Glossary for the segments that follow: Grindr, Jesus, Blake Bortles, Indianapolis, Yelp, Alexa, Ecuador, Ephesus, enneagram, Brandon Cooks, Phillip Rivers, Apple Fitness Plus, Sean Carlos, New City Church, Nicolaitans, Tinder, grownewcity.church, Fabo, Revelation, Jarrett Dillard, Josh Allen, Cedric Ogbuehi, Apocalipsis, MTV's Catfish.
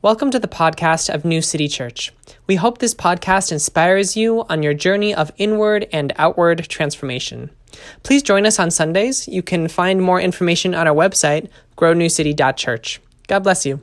Welcome to the podcast of New City Church. We hope this podcast inspires you on your journey of inward and outward transformation. Please join us on Sundays. You can find more information on our website, grownewcity.church. God bless you.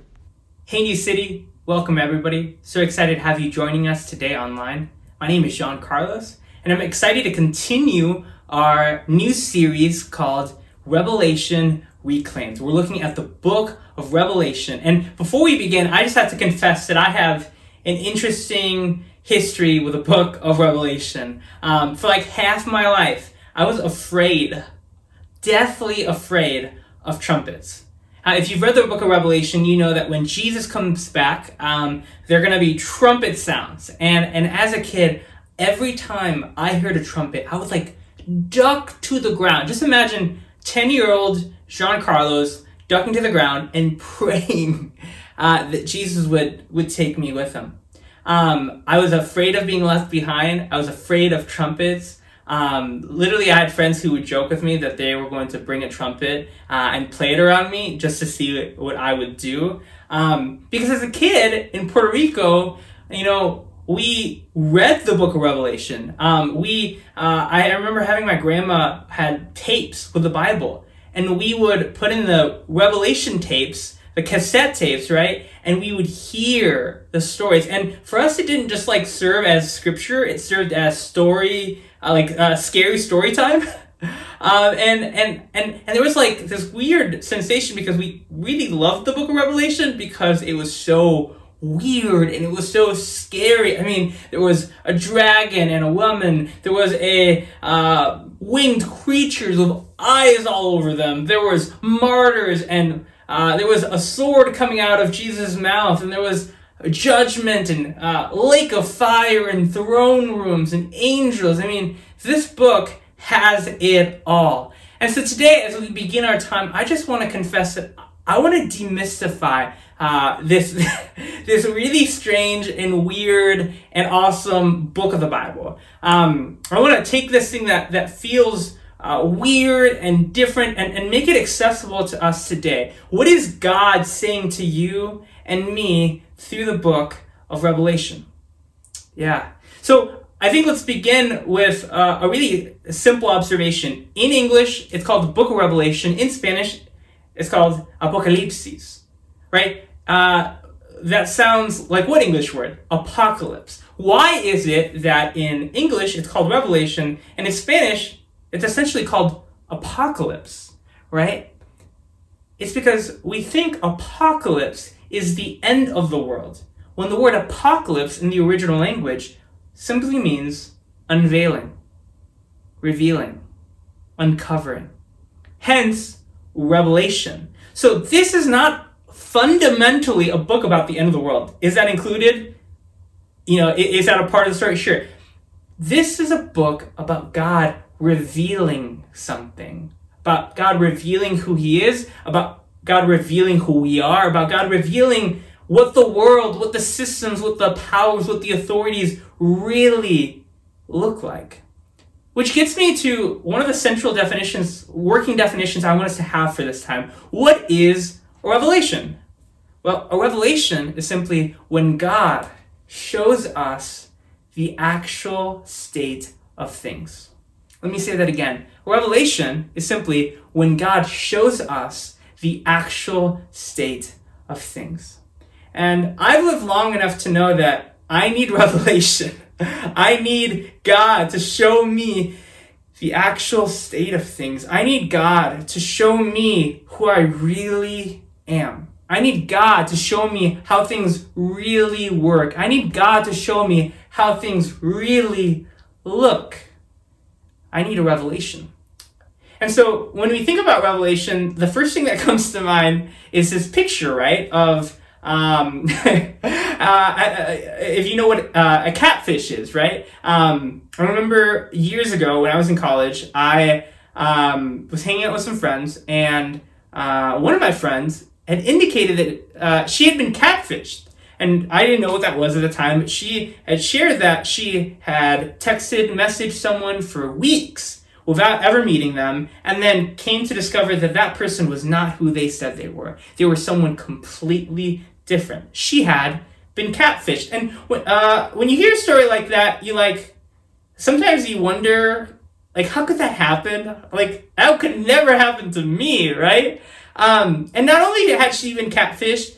Hey, New City. Welcome, everybody. So excited to have you joining us today online. My name is Sean Carlos, and I'm excited to continue our new series called Revelation Reclaimed. We're looking at the book of Revelation. And before we begin, I just have to confess that I have an interesting history with the book of Revelation. For like half my life, I was afraid, deathly afraid of trumpets. If you've read the book of Revelation, you know that when Jesus comes back, there are going to be trumpet sounds. And as a kid, every time I heard a trumpet, I was like, duck to the ground. Just imagine 10-year-old Sean Carlos ducking to the ground and praying that Jesus would take me with him. I was afraid of being left behind. I was afraid of trumpets. Literally, I had friends who would joke with me that they were going to bring a trumpet and play it around me just to see what I would do. Because as a kid in Puerto Rico, you know, we read the book of Revelation. I remember having my grandma had tapes with the Bible. And we would put in the Revelation tapes, the cassette tapes, right? And we would hear the stories. And for us, it didn't just like serve as scripture. It served as story, scary story time. And there was like this weird sensation because we really loved the book of Revelation because it was so weird and it was so scary. I mean, there was a dragon and a woman. There was a winged creatures with eyes all over them. There was martyrs and there was a sword coming out of Jesus' mouth, and there was judgment and lake of fire and throne rooms and angels. I mean, this book has it all. And so today, as we begin our time, I just want to confess that I want to demystify this really strange and weird and awesome book of the Bible. I want to take this thing that feels weird and different and make it accessible to us today. What is God saying to you and me through the book of Revelation? Yeah. So I think let's begin with a really simple observation. In English, it's called the Book of Revelation. In Spanish, it's called Apocalipsis, right? That sounds like what English word? Apocalypse. Why is it that in English it's called Revelation and in Spanish it's essentially called Apocalypse, right? It's because we think apocalypse is the end of the world, when the word apocalypse in the original language simply means unveiling, revealing, uncovering. Hence, Revelation. So this is not fundamentally a book about the end of the world. Is that included? You know, is that a part of the story? Sure. This is a book about God revealing something, about God revealing who he is, about God revealing who we are, about God revealing what the world, what the systems, what the powers, what the authorities really look like. Which gets me to one of the central definitions, working definitions I want us to have for this time. What is a revelation? Well, a revelation is simply when God shows us the actual state of things. Let me say that again. A revelation is simply when God shows us the actual state of things. And I've lived long enough to know that I need revelation. I need God to show me the actual state of things. I need God to show me who I really am. I need God to show me how things really work. I need God to show me how things really look. I need a revelation. And so when we think about revelation, the first thing that comes to mind is this picture, right, of if you know what a catfish is, right? I remember years ago when I was in college, I was hanging out with some friends, and one of my friends had indicated that she had been catfished. And I didn't know what that was at the time, but she had shared that she had messaged someone for weeks without ever meeting them, and then came to discover that that person was not who they said they were. They were someone completely different. She had been catfished. And when you hear a story like that, you like, sometimes you wonder, like, how could that happen? Like, that could never happen to me, right? And not only had she been catfished,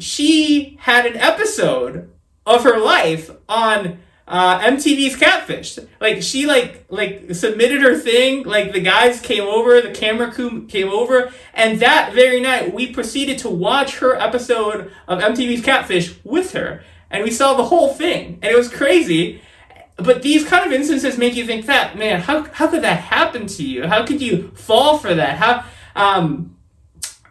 she had an episode of her life on MTV's Catfish. Like, she like submitted her thing, like the guys came over, the camera crew came over, and that very night we proceeded to watch her episode of MTV's Catfish with her, and we saw the whole thing, and it was crazy. But these kind of instances make you think that, man, how could that happen to you? How could you fall for that?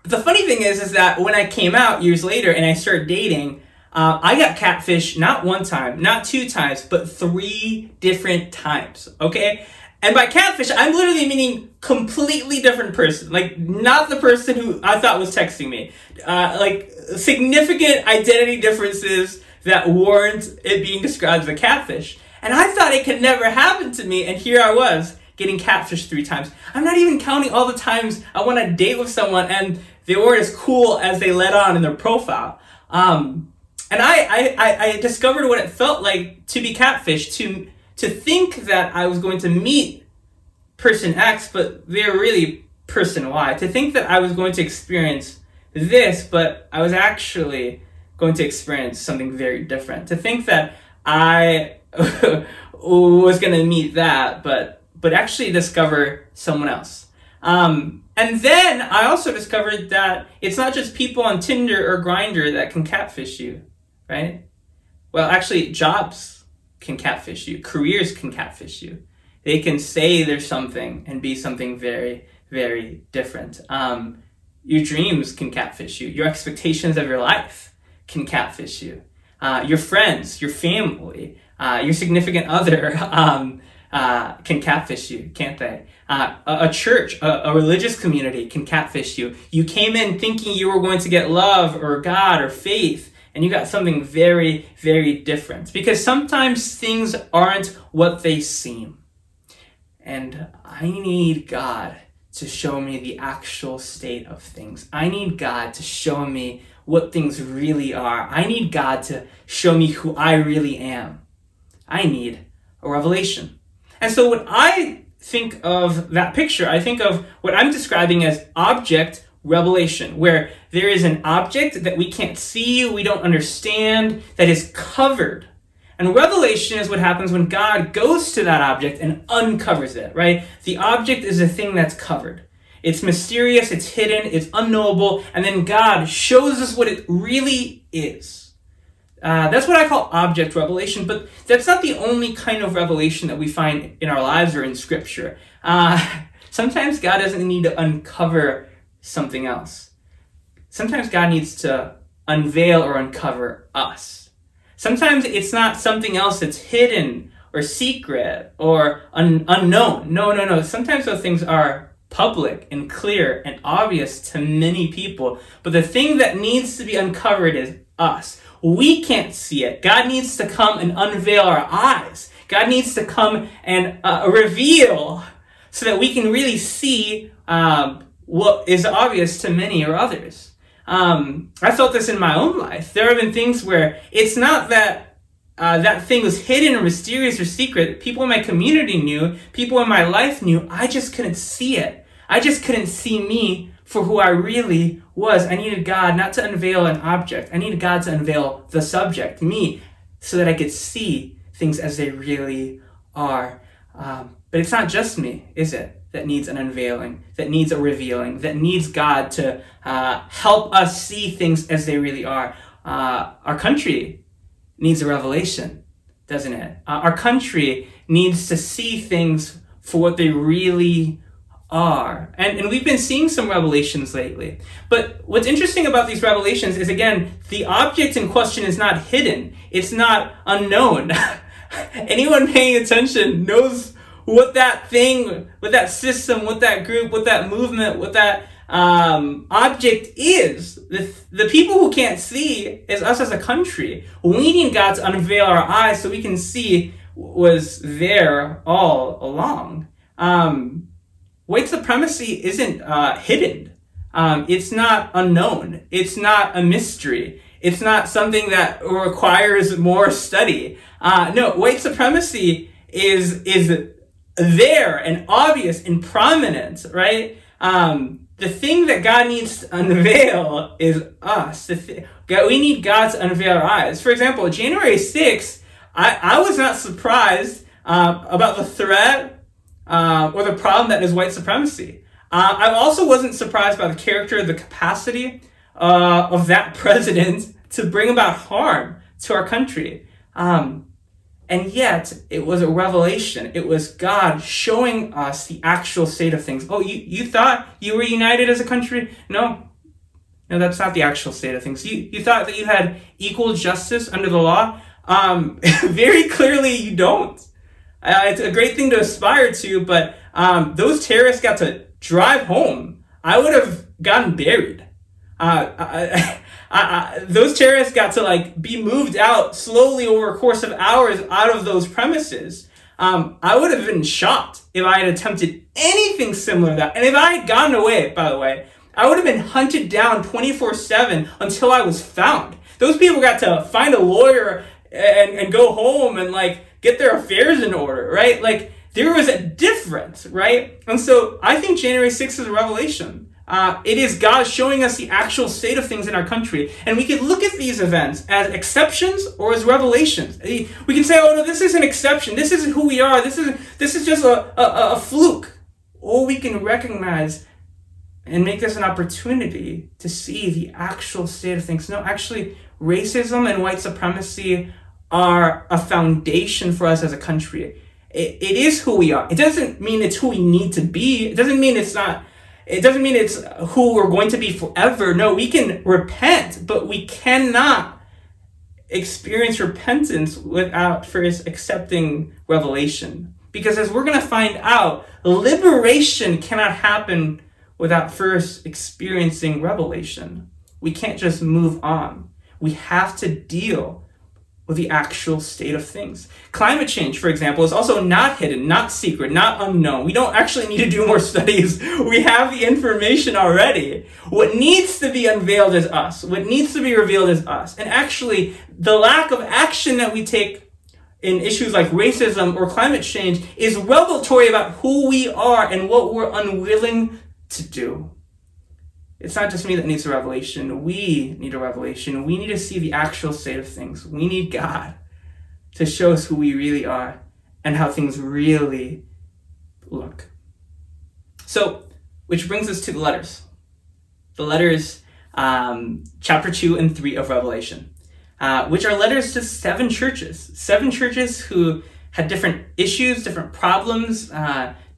The funny thing is that when I came out years later and I started dating, I got catfished not one time, not two times, but three different times, okay? And by catfish, I'm literally meaning completely different person. Like, not the person who I thought was texting me. Like, significant identity differences that warrant it being described as a catfish. And I thought it could never happen to me, and here I was, getting catfished three times. I'm not even counting all the times I went on a date with someone and they weren't as cool as they let on in their profile. And I discovered what it felt like to be catfished, to think that I was going to meet person X, but they're really person Y. To think that I was going to experience this, but I was actually going to experience something very different. To think that I was going to meet that, but actually discover someone else. And then I also discovered that it's not just people on Tinder or Grindr that can catfish you, right? Well, actually, jobs can catfish you. Careers can catfish you. They can say they're something and be something very, very different. Your dreams can catfish you. Your expectations of your life can catfish you. Your friends, your family, your significant other, can catfish you, can't they? A church, a religious community can catfish you. You came in thinking you were going to get love or God or faith, and you got something very, very different. Because sometimes things aren't what they seem. And I need God to show me the actual state of things. I need God to show me what things really are. I need God to show me who I really am. I need a revelation. And so when I think of that picture, I think of what I'm describing as object revelation, where there is an object that we can't see, we don't understand, that is covered. And revelation is what happens when God goes to that object and uncovers it, right? The object is a thing that's covered. It's mysterious, it's hidden, it's unknowable, and then God shows us what it really is. That's what I call object revelation, but that's not the only kind of revelation that we find in our lives or in Scripture. Sometimes God doesn't need to uncover something else. Sometimes God needs to unveil or uncover us. Sometimes it's not something else that's hidden or secret or unknown. No. Sometimes those things are public and clear and obvious to many people, but the thing that needs to be uncovered is us. We can't see it. God needs to come and unveil our eyes. God needs to come and reveal so that we can really see what is obvious to many or others. I felt this in my own life. There have been things where it's not that that thing was hidden or mysterious or secret. People in my community knew. People in my life knew. I just couldn't see it. I just couldn't see me for who I really was. I needed God not to unveil an object. I needed God to unveil the subject, me, so that I could see things as they really are. But it's not just me, is it, that needs an unveiling, that needs a revealing, that needs God to help us see things as they really are. Our country needs a revelation, doesn't it? Our country needs to see things for what they really are. And we've been seeing some revelations lately. But what's interesting about these revelations is, again, the object in question is not hidden. It's not unknown. Anyone paying attention knows what that thing, what that system, what that group, what that movement, what that object is. The people who can't see is us as a country. We need God to unveil our eyes so we can see what was there all along. White supremacy isn't hidden. It's not unknown. It's not a mystery. It's not something that requires more study. No, white supremacy is there and obvious and prominent, right? The thing that God needs to unveil is us. We need God to unveil our eyes. For example, January 6th, I was not surprised about the threat or the problem that is white supremacy. I also wasn't surprised by the character, the capacity of that president to bring about harm to our country. And yet, it was a revelation. It was God showing us the actual state of things. Oh, you thought you were united as a country? No, that's not the actual state of things. You thought that you had equal justice under the law? Very clearly, you don't. It's a great thing to aspire to, but those terrorists got to drive home. I would have gotten buried. Those terrorists got to be moved out slowly over a course of hours out of those premises. I would have been shot if I had attempted anything similar to that. And if I had gotten away, by the way, I would have been hunted down 24/7 until I was found. Those people got to find a lawyer and go home and get their affairs in order, right? There was a difference, right? And so I think January 6th is a revelation. It is God showing us the actual state of things in our country. And we can look at these events as exceptions or as revelations. We can say, oh, no, this is an exception. This isn't who we are. This is just a fluke. Or we can recognize and make this an opportunity to see the actual state of things. No, actually, racism and white supremacy are a foundation for us as a country. It is who we are. It doesn't mean it's who we need to be. It doesn't mean it's not... It doesn't mean it's who we're going to be forever. No, we can repent, but we cannot experience repentance without first accepting revelation. Because as we're going to find out, liberation cannot happen without first experiencing revelation. We can't just move on. We have to deal with the actual state of things. Climate change, for example, is also not hidden, not secret, not unknown. We don't actually need to do more studies. We have the information already. What needs to be unveiled is us. What needs to be revealed is us. And actually, the lack of action that we take in issues like racism or climate change is revelatory about who we are and what we're unwilling to do. It's not just me that needs a revelation. We need a revelation. We need to see the actual state of things. We need God to show us who we really are and how things really look. So, which brings us to the letters. The letters, chapter 2 and 3 of Revelation, which are letters to seven churches. Seven churches who had different issues, different problems,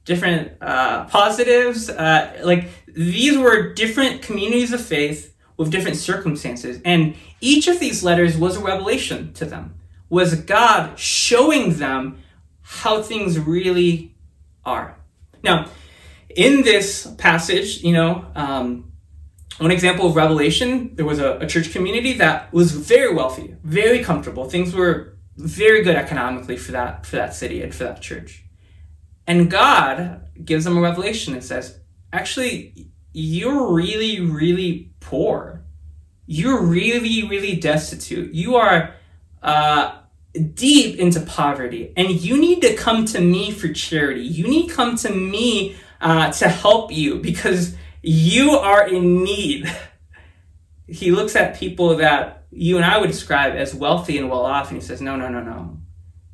different positives. These were different communities of faith with different circumstances. And each of these letters was a revelation to them, was God showing them how things really are. Now, in this passage, one example of revelation, there was a church community that was very wealthy, very comfortable. Things were very good economically for that city and for that church. And God gives them a revelation and says, actually, you're really, really poor. You're really, really destitute. You are deep into poverty. And you need to come to me for charity. You need to come to me to help you because you are in need. He looks at people that you and I would describe as wealthy and well-off, and he says, no.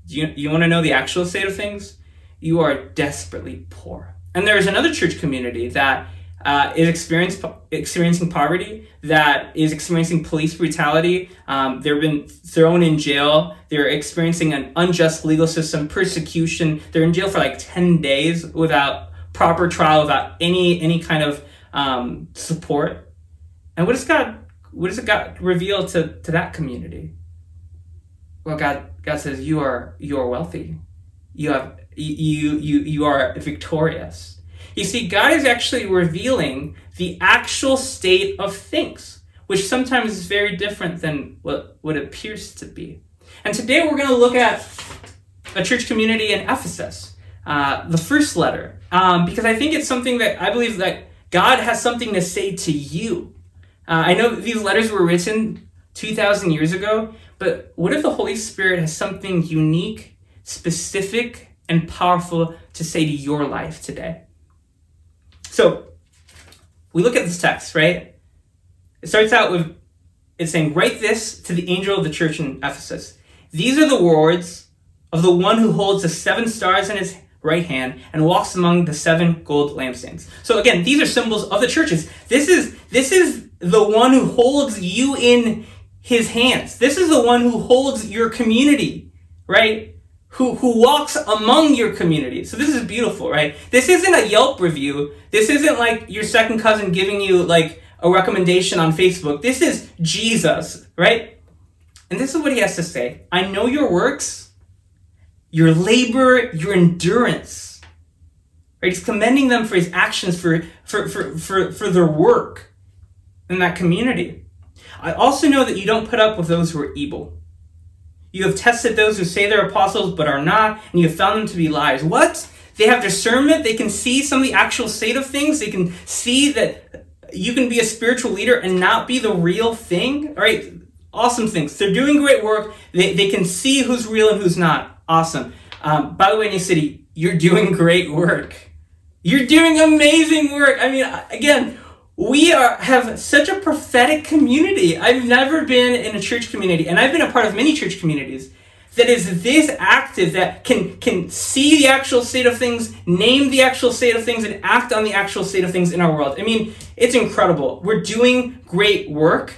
You want to know the actual state of things? You are desperately poor. And there is another church community that is experiencing poverty, that is experiencing police brutality. They've been thrown in jail. They're experiencing an unjust legal system, persecution. They're in jail for 10 days without proper trial, without any kind of support. And what does God reveal to that community? Well, God says, you are wealthy. You are victorious. You see, God is actually revealing the actual state of things, which sometimes is very different than what appears to be. And today we're going to look at a church community in Ephesus, the first letter, because I think it's something that I believe that God has something to say to you. I know that these letters were written 2,000 years ago, but what if the Holy Spirit has something unique, specific, and powerful to say to your life today? So we look at this text, right? It starts out with, it's saying, write this to the angel of the church in Ephesus. These are the words of the one who holds the seven stars in his right hand and walks among the seven gold lampstands. So again, these are symbols of the churches. This is the one who holds you in his hands. This is the one who holds your community, right? Who walks among your community. So this is beautiful, right? This isn't a Yelp review. This isn't like your second cousin giving you like a recommendation on Facebook. This is Jesus, right? And this is what he has to say. I know your works, your labor, your endurance, right? He's commending them for his actions, for their work in that community. I also know that you don't put up with those who are evil. You have tested those who say they're apostles but are not, and you have found them to be liars. What? They have discernment. They can see some of the actual state of things. They can see that you can be a spiritual leader and not be the real thing. All right, awesome things. They're doing great work. They can see who's real and who's not. Awesome. By the way, New City, you're doing great work. You're doing amazing work. I mean, again, we have such a prophetic community. I've never been in a church community, and I've been a part of many church communities, that is this active, that can see the actual state of things, name the actual state of things, and act on the actual state of things in our world. I mean, it's incredible. We're doing great work,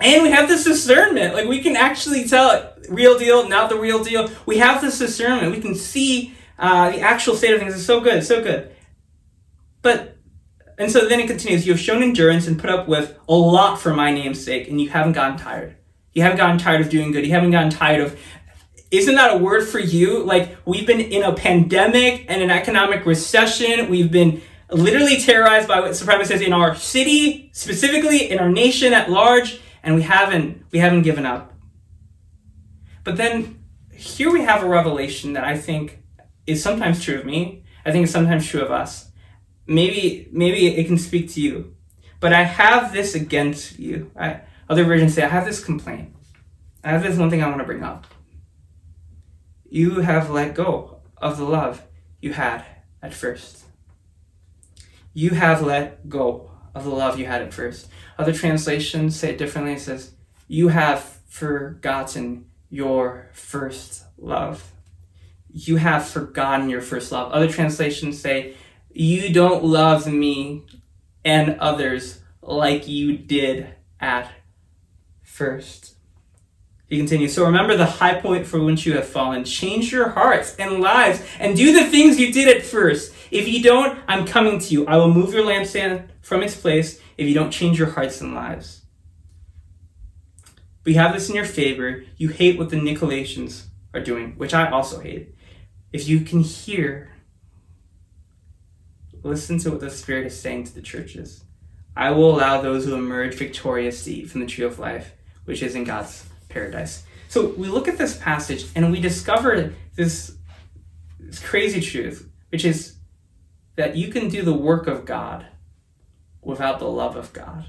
and we have this discernment. Like, we can actually tell, real deal, not the real deal. We have this discernment. We can see the actual state of things. It's so good, so good. But... and so then it continues, you have shown endurance and put up with a lot for my name's sake, and you haven't gotten tired. You haven't gotten tired of doing good. You haven't gotten tired of, isn't that a word for you? Like, we've been in a pandemic and an economic recession. We've been literally terrorized by what supremacy says in our city, specifically in our nation at large, and we haven't given up. But then here we have a revelation that I think is sometimes true of me. I think it's sometimes true of us. Maybe it can speak to you. But I have this against you. Other versions say, I have this complaint. I have this one thing I want to bring up. You have let go of the love you had at first. You have let go of the love you had at first. Other translations say it differently. It says, you have forgotten your first love. You have forgotten your first love. Other translations say, you don't love me and others like you did at first. He continues, so remember the high point for which you have fallen. Change your hearts and lives and do the things you did at first. If you don't, I'm coming to you. I will move your lampstand from its place if you don't change your hearts and lives. We have this in your favor. You hate what the Nicolaitans are doing, which I also hate. If you can hear... listen to what the Spirit is saying to the churches. I will allow those who emerge victorious to eat from the tree of life, which is in God's paradise. So we look at this passage and we discover this crazy truth, which is that you can do the work of God without the love of God.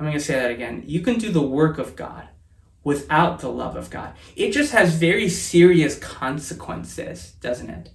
I'm going to say that again. You can do the work of God without the love of God. It just has very serious consequences, doesn't it?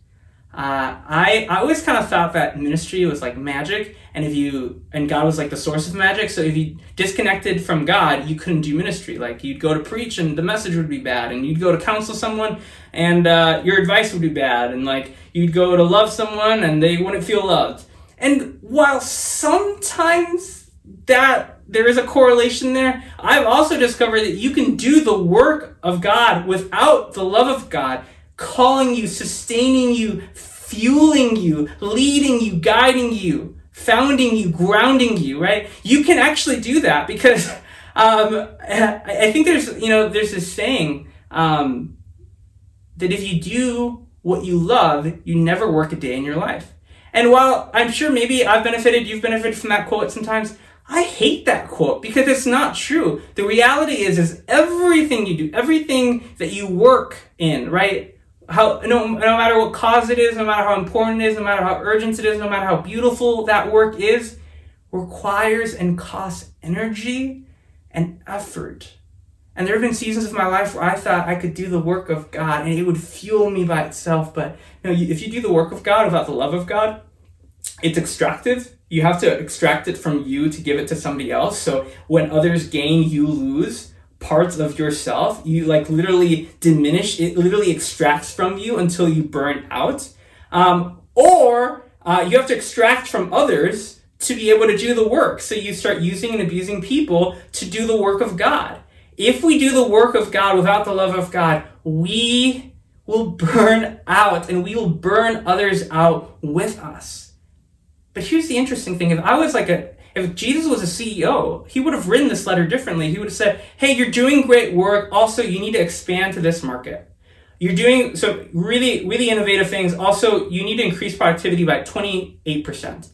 I always kind of thought that ministry was like magic, and God was like the source of magic. So if you disconnected from God, you couldn't do ministry. Like, you'd go to preach and the message would be bad, and you'd go to counsel someone and your advice would be bad, and like you'd go to love someone and they wouldn't feel loved. And while sometimes that there is a correlation there, I've also discovered that you can do the work of God without the love of God, calling you, sustaining you, fueling you, leading you, guiding you, founding you, grounding you, right? You can actually do that because I think there's this saying that if you do what you love, you never work a day in your life. And while I'm sure maybe I've benefited, you've benefited from that quote sometimes, I hate that quote because it's not true. The reality is everything you do, everything that you work in, right? No matter what cause it is, no matter how important it is, no matter how urgent it is, no matter how beautiful that work is, requires and costs energy and effort. And there have been seasons of my life where I thought I could do the work of God and it would fuel me by itself. But you know, if you do the work of God without the love of God, it's extractive. You have to extract it from you to give it to somebody else. So when others gain, you lose parts of yourself. You like literally diminish. It literally extracts from you until you burn out. Or you have to extract from others to be able to do the work. So you start using and abusing people to do the work of God. If we do the work of God without the love of God, we will burn out and we will burn others out with us. But here's the interesting thing. If Jesus was a CEO, he would have written this letter differently. He would have said, hey, you're doing great work. Also, you need to expand to this market. You're doing so really, really innovative things. Also, you need to increase productivity by 28%.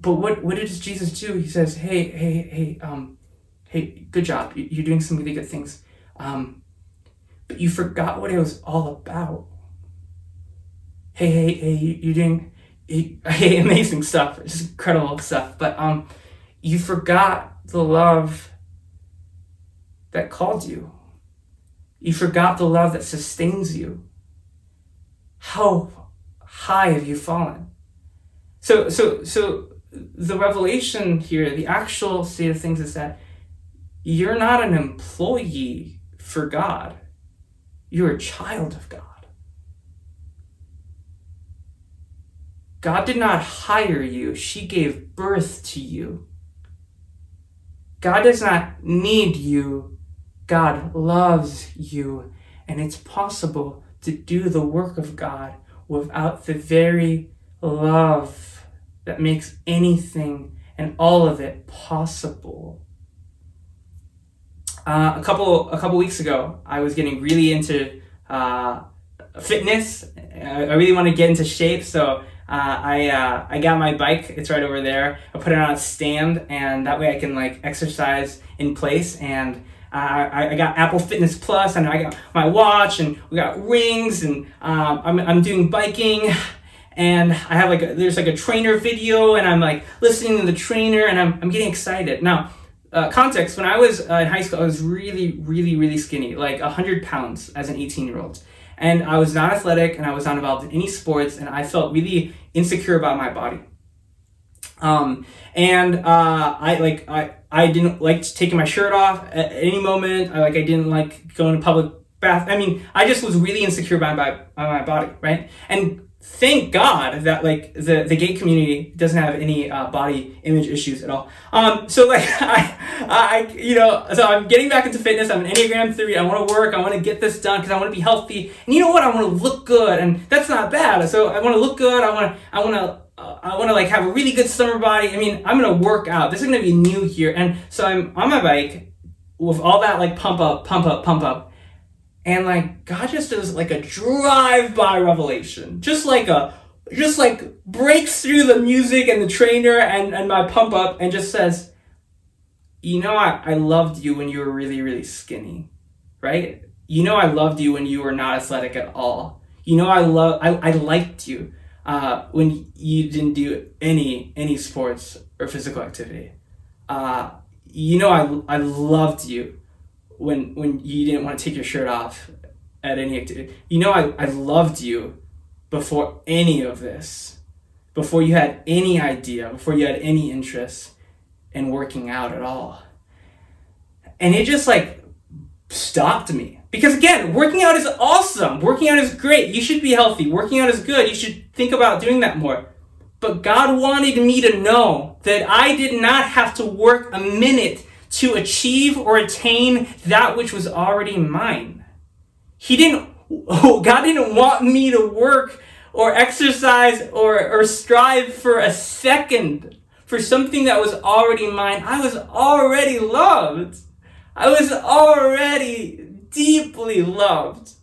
But what does Jesus do? He says, hey, good job. You're doing some really good things. But you forgot what it was all about. Hey, you're doing... Hey, amazing stuff, just incredible stuff. But you forgot the love that called you. You forgot the love that sustains you. How high have you fallen? So the revelation here, the actual state of things is that you're not an employee for God. You're a child of God. God did not hire you. She gave birth to you. God does not need you. God loves you. And it's possible to do the work of God without the very love that makes anything and all of it possible. A couple weeks ago, I was getting really into fitness. I really want to get into shape, so... I got my bike, it's right over there. I put it on a stand and that way I can like exercise in place. And I got Apple Fitness Plus and I got my watch and we got rings and I'm doing biking and I have like, there's a trainer video and I'm like listening to the trainer and I'm getting excited. Now, context, when I was in high school, I was really, really, really skinny, like 100 pounds as an 18-year-old. And I was not athletic and I was not involved in any sports and I felt really insecure about my body. I didn't like taking my shirt off at any moment. I didn't like going to public bath. I mean, I just was really insecure about my body, right? And thank God that like the gay community doesn't have any body image issues at all. So I'm getting back into fitness. I'm an Enneagram 3. I want to work. I want to get this done because I want to be healthy. And you know what? I want to look good, and that's not bad. So I want to look good. I want to like have a really good summer body. I mean, I'm gonna work out. This is gonna be new here, and so I'm on my bike with all that like pump up. And like God just does like a drive-by revelation, just like breaks through the music and the trainer and my pump up and just says, you know, I loved you when you were really, really skinny, right? You know, I loved you when you were not athletic at all. You know, I liked you when you didn't do any sports or physical activity. You know, I loved you when you didn't want to take your shirt off at any activity. You know, I loved you before any of this, before you had any idea, before you had any interest in working out at all. And it just like stopped me. Because again, working out is awesome. Working out is great. You should be healthy. Working out is good. You should think about doing that more. But God wanted me to know that I did not have to work a minute to achieve or attain that which was already mine. God didn't want me to work or exercise or strive for a second for something that was already mine. I was already loved. I was already deeply loved.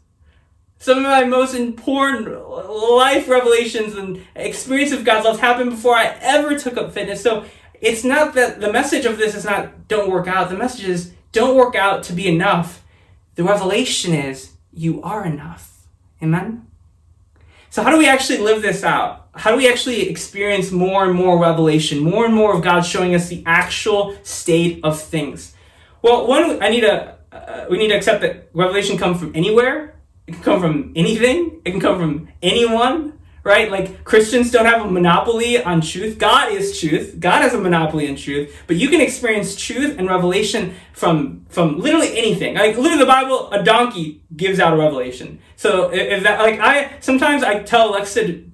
Some of my most important life revelations and experience of God's love happened before I ever took up fitness. So it's not that the message of this is not don't work out. The message is don't work out to be enough. The revelation is you are enough. Amen? So how do we actually live this out? how do we actually experience more and more revelation, more and more of God showing us the actual state of things? Well, one, we need to accept that revelation comes from anywhere. It can come from anything. It can come from anyone, right? Like, Christians don't have a monopoly on truth. God is truth. God has a monopoly on truth. But you can experience truth and revelation from literally anything. Like, literally the Bible, a donkey gives out a revelation. So if that, like, sometimes I tell Alexa to,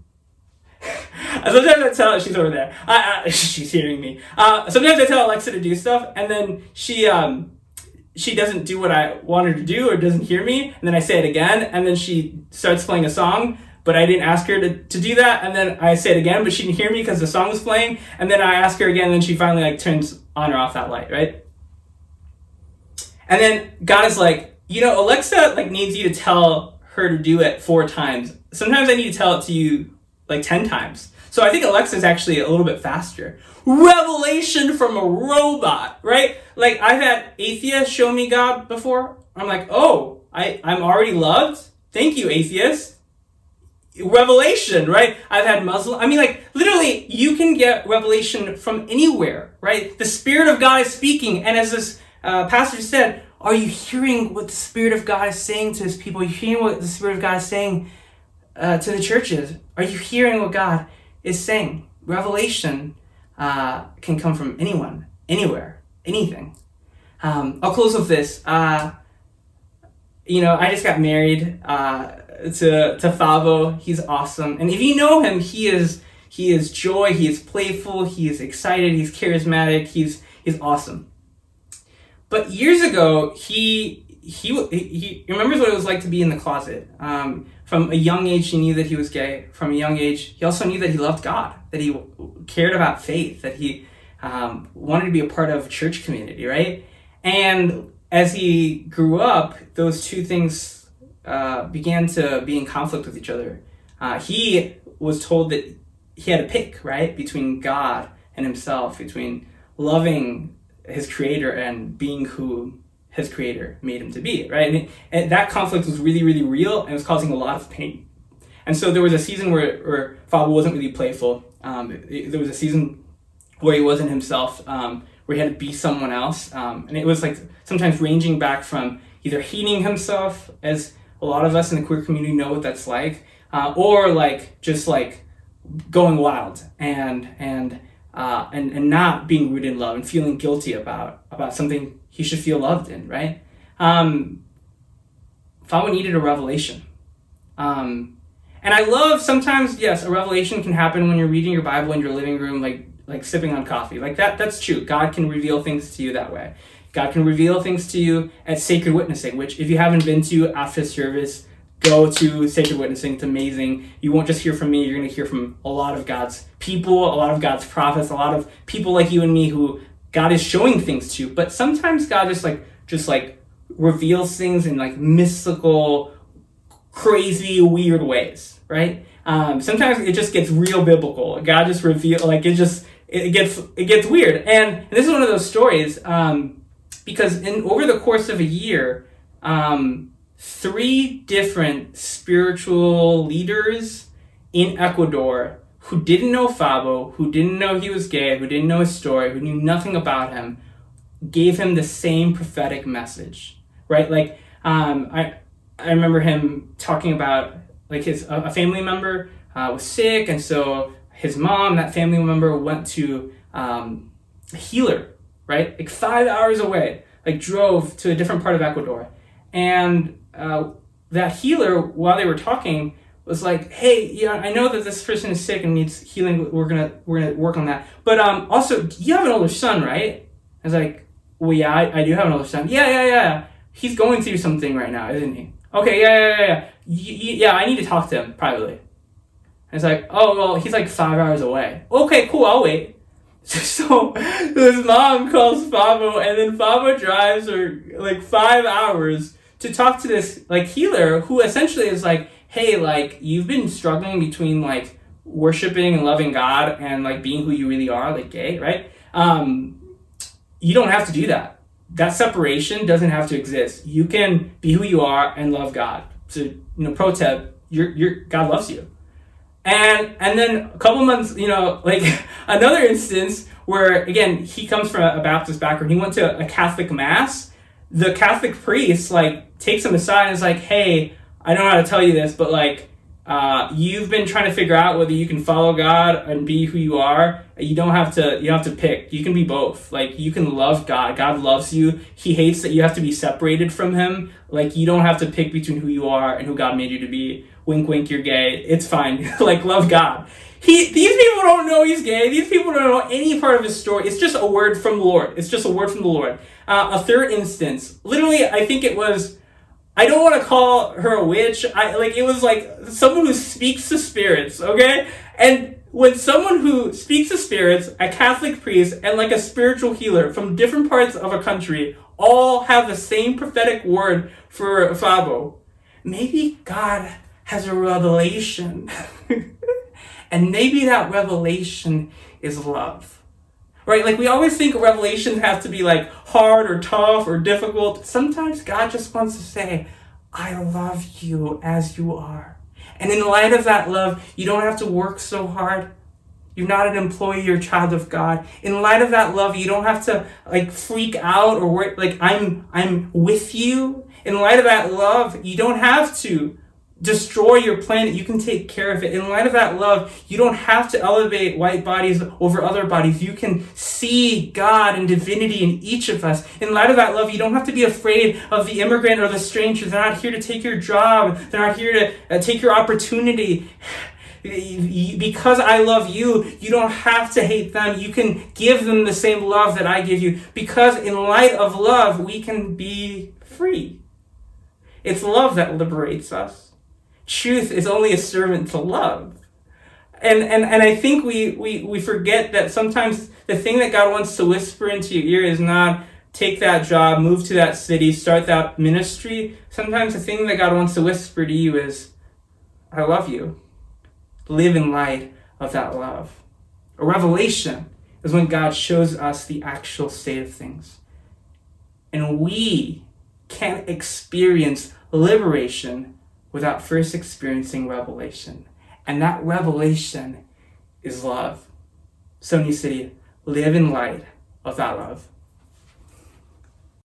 sometimes I tell her, she's over there. She's hearing me. Sometimes I tell Alexa to do stuff, and then she doesn't do what I want her to do, or doesn't hear me, and then I say it again, and then she starts playing a song, but I didn't ask her to do that, and then I say it again, but she didn't hear me because the song was playing, and then I ask her again, and then she finally, like, turns on or off that light, right? And then God is like, you know, Alexa, like, needs you to tell her to do it 4 times. Sometimes I need to tell it to you like 10 times. So I think Alexa's actually a little bit faster. Revelation from a robot, right? Like, I've had atheists show me God before. I'm like, oh, I'm already loved? Thank you, atheist. Revelation, right? I've had Muslim. I mean, like, literally, you can get revelation from anywhere, right? The Spirit of God is speaking. And as this pastor said, are you hearing what the Spirit of God is saying to his people? Are you hearing what the Spirit of God is saying to the churches? Are you hearing what God is saying? Revelation can come from anyone, anywhere, anything. I'll close with this. I just got married to Fabo. He's awesome, and if you know him, he is joy. He is playful. He is excited. He's charismatic. He's awesome. But years ago, he remembers what it was like to be in the closet. From a young age, he knew that he was gay. From a young age, he also knew that he loved God, that he cared about faith, that he wanted to be a part of a church community, right? And as he grew up, those two things began to be in conflict with each other. He was told that he had to pick, right, between God and himself, between loving his creator and being who his creator made him to be, right? And that conflict was really, really real, and it was causing a lot of pain. And so there was a season where Fabo wasn't really playful. There was a season where he wasn't himself, where he had to be someone else. And it was like sometimes ranging back from either hating himself, as a lot of us in the queer community know what that's like, or like just like going wild and not being rooted in love and feeling guilty about something he should feel loved in, right? Fabo needed a revelation. And I love sometimes, yes, a revelation can happen when you're reading your Bible in your living room, like sipping on coffee. Like that's true. God can reveal things to you that way. God can reveal things to you at Sacred Witnessing, which if you haven't been to after service, go to Sacred Witnessing. It's amazing. You won't just hear from me. You're going to hear from a lot of God's people, a lot of God's prophets, a lot of people like you and me who God is showing things to, but sometimes God just reveals things in like mystical, crazy, weird ways, right? Sometimes it just gets real biblical. God just reveals, like, it gets weird. And this is one of those stories, because over the course of a year, 3 different spiritual leaders in Ecuador who didn't know Fabo, who didn't know he was gay, who didn't know his story, who knew nothing about him, gave him the same prophetic message, right? Like, I remember him talking about, like, a family member was sick, and so his mom, that family member, went to a healer, right? Like, 5 hours away, like, drove to a different part of Ecuador. And that healer, while they were talking, was like, hey, yeah, I know that this person is sick and needs healing. We're gonna work on that. But also, you have an older son, right? I was like, well, yeah, I do have an older son. Yeah. He's going through something right now, isn't he? Okay, yeah. I need to talk to him privately. I was like, oh, well, he's like 5 hours away. Okay, cool, I'll wait. So his mom calls Fabo, and then Fabo drives her like 5 hours to talk to this like healer who essentially is like, hey, like, you've been struggling between, like, worshiping and loving God and, like, being who you really are, like, gay, right? You don't have to do that. That separation doesn't have to exist. You can be who you are and love God. So, pro tip, God loves you. And then a couple months, you know, like another instance where, again, he comes from a Baptist background. He went to a Catholic mass. The Catholic priest, like, takes him aside and is like, hey, I don't know how to tell you this, but, like, you've been trying to figure out whether you can follow God and be who you are. You don't have to pick. You can be both. Like, you can love God. God loves you. He hates that you have to be separated from him. Like, you don't have to pick between who you are and who God made you to be. Wink, wink, you're gay. It's fine. Like, love God. These people don't know he's gay. These people don't know any part of his story. It's just a word from the Lord. A third instance. Literally, I think it was... I don't want to call her a witch. It was like someone who speaks to spirits, okay? And when someone who speaks to spirits, a Catholic priest, and like a spiritual healer from different parts of a country all have the same prophetic word for Fabo, maybe God has a revelation. And maybe that revelation is love. Right? Like, we always think revelations have to be, like, hard or tough or difficult. Sometimes God just wants to say, I love you as you are. And in light of that love, you don't have to work so hard. You're not an employee, you're a child of God. In light of that love, you don't have to, like, freak out or work. Like, I'm with you. In light of that love, you don't have to destroy your planet. You can take care of it. In light of that love, you don't have to elevate white bodies over other bodies. You can see God and divinity in each of us. In light of that love, you don't have to be afraid of the immigrant or the stranger. They're not here to take your job. They're not here to take your opportunity. Because I love you, you don't have to hate them. You can give them the same love that I give you. Because in light of love, we can be free. It's love that liberates us. Truth is only a servant to love. And I think we forget that sometimes the thing that God wants to whisper into your ear is not take that job, move to that city, start that ministry. Sometimes the thing that God wants to whisper to you is, I love you. Live in light of that love. A revelation is when God shows us the actual state of things. And we can't experience liberation without first experiencing revelation. And that revelation is love. So, New City, live in light of that love.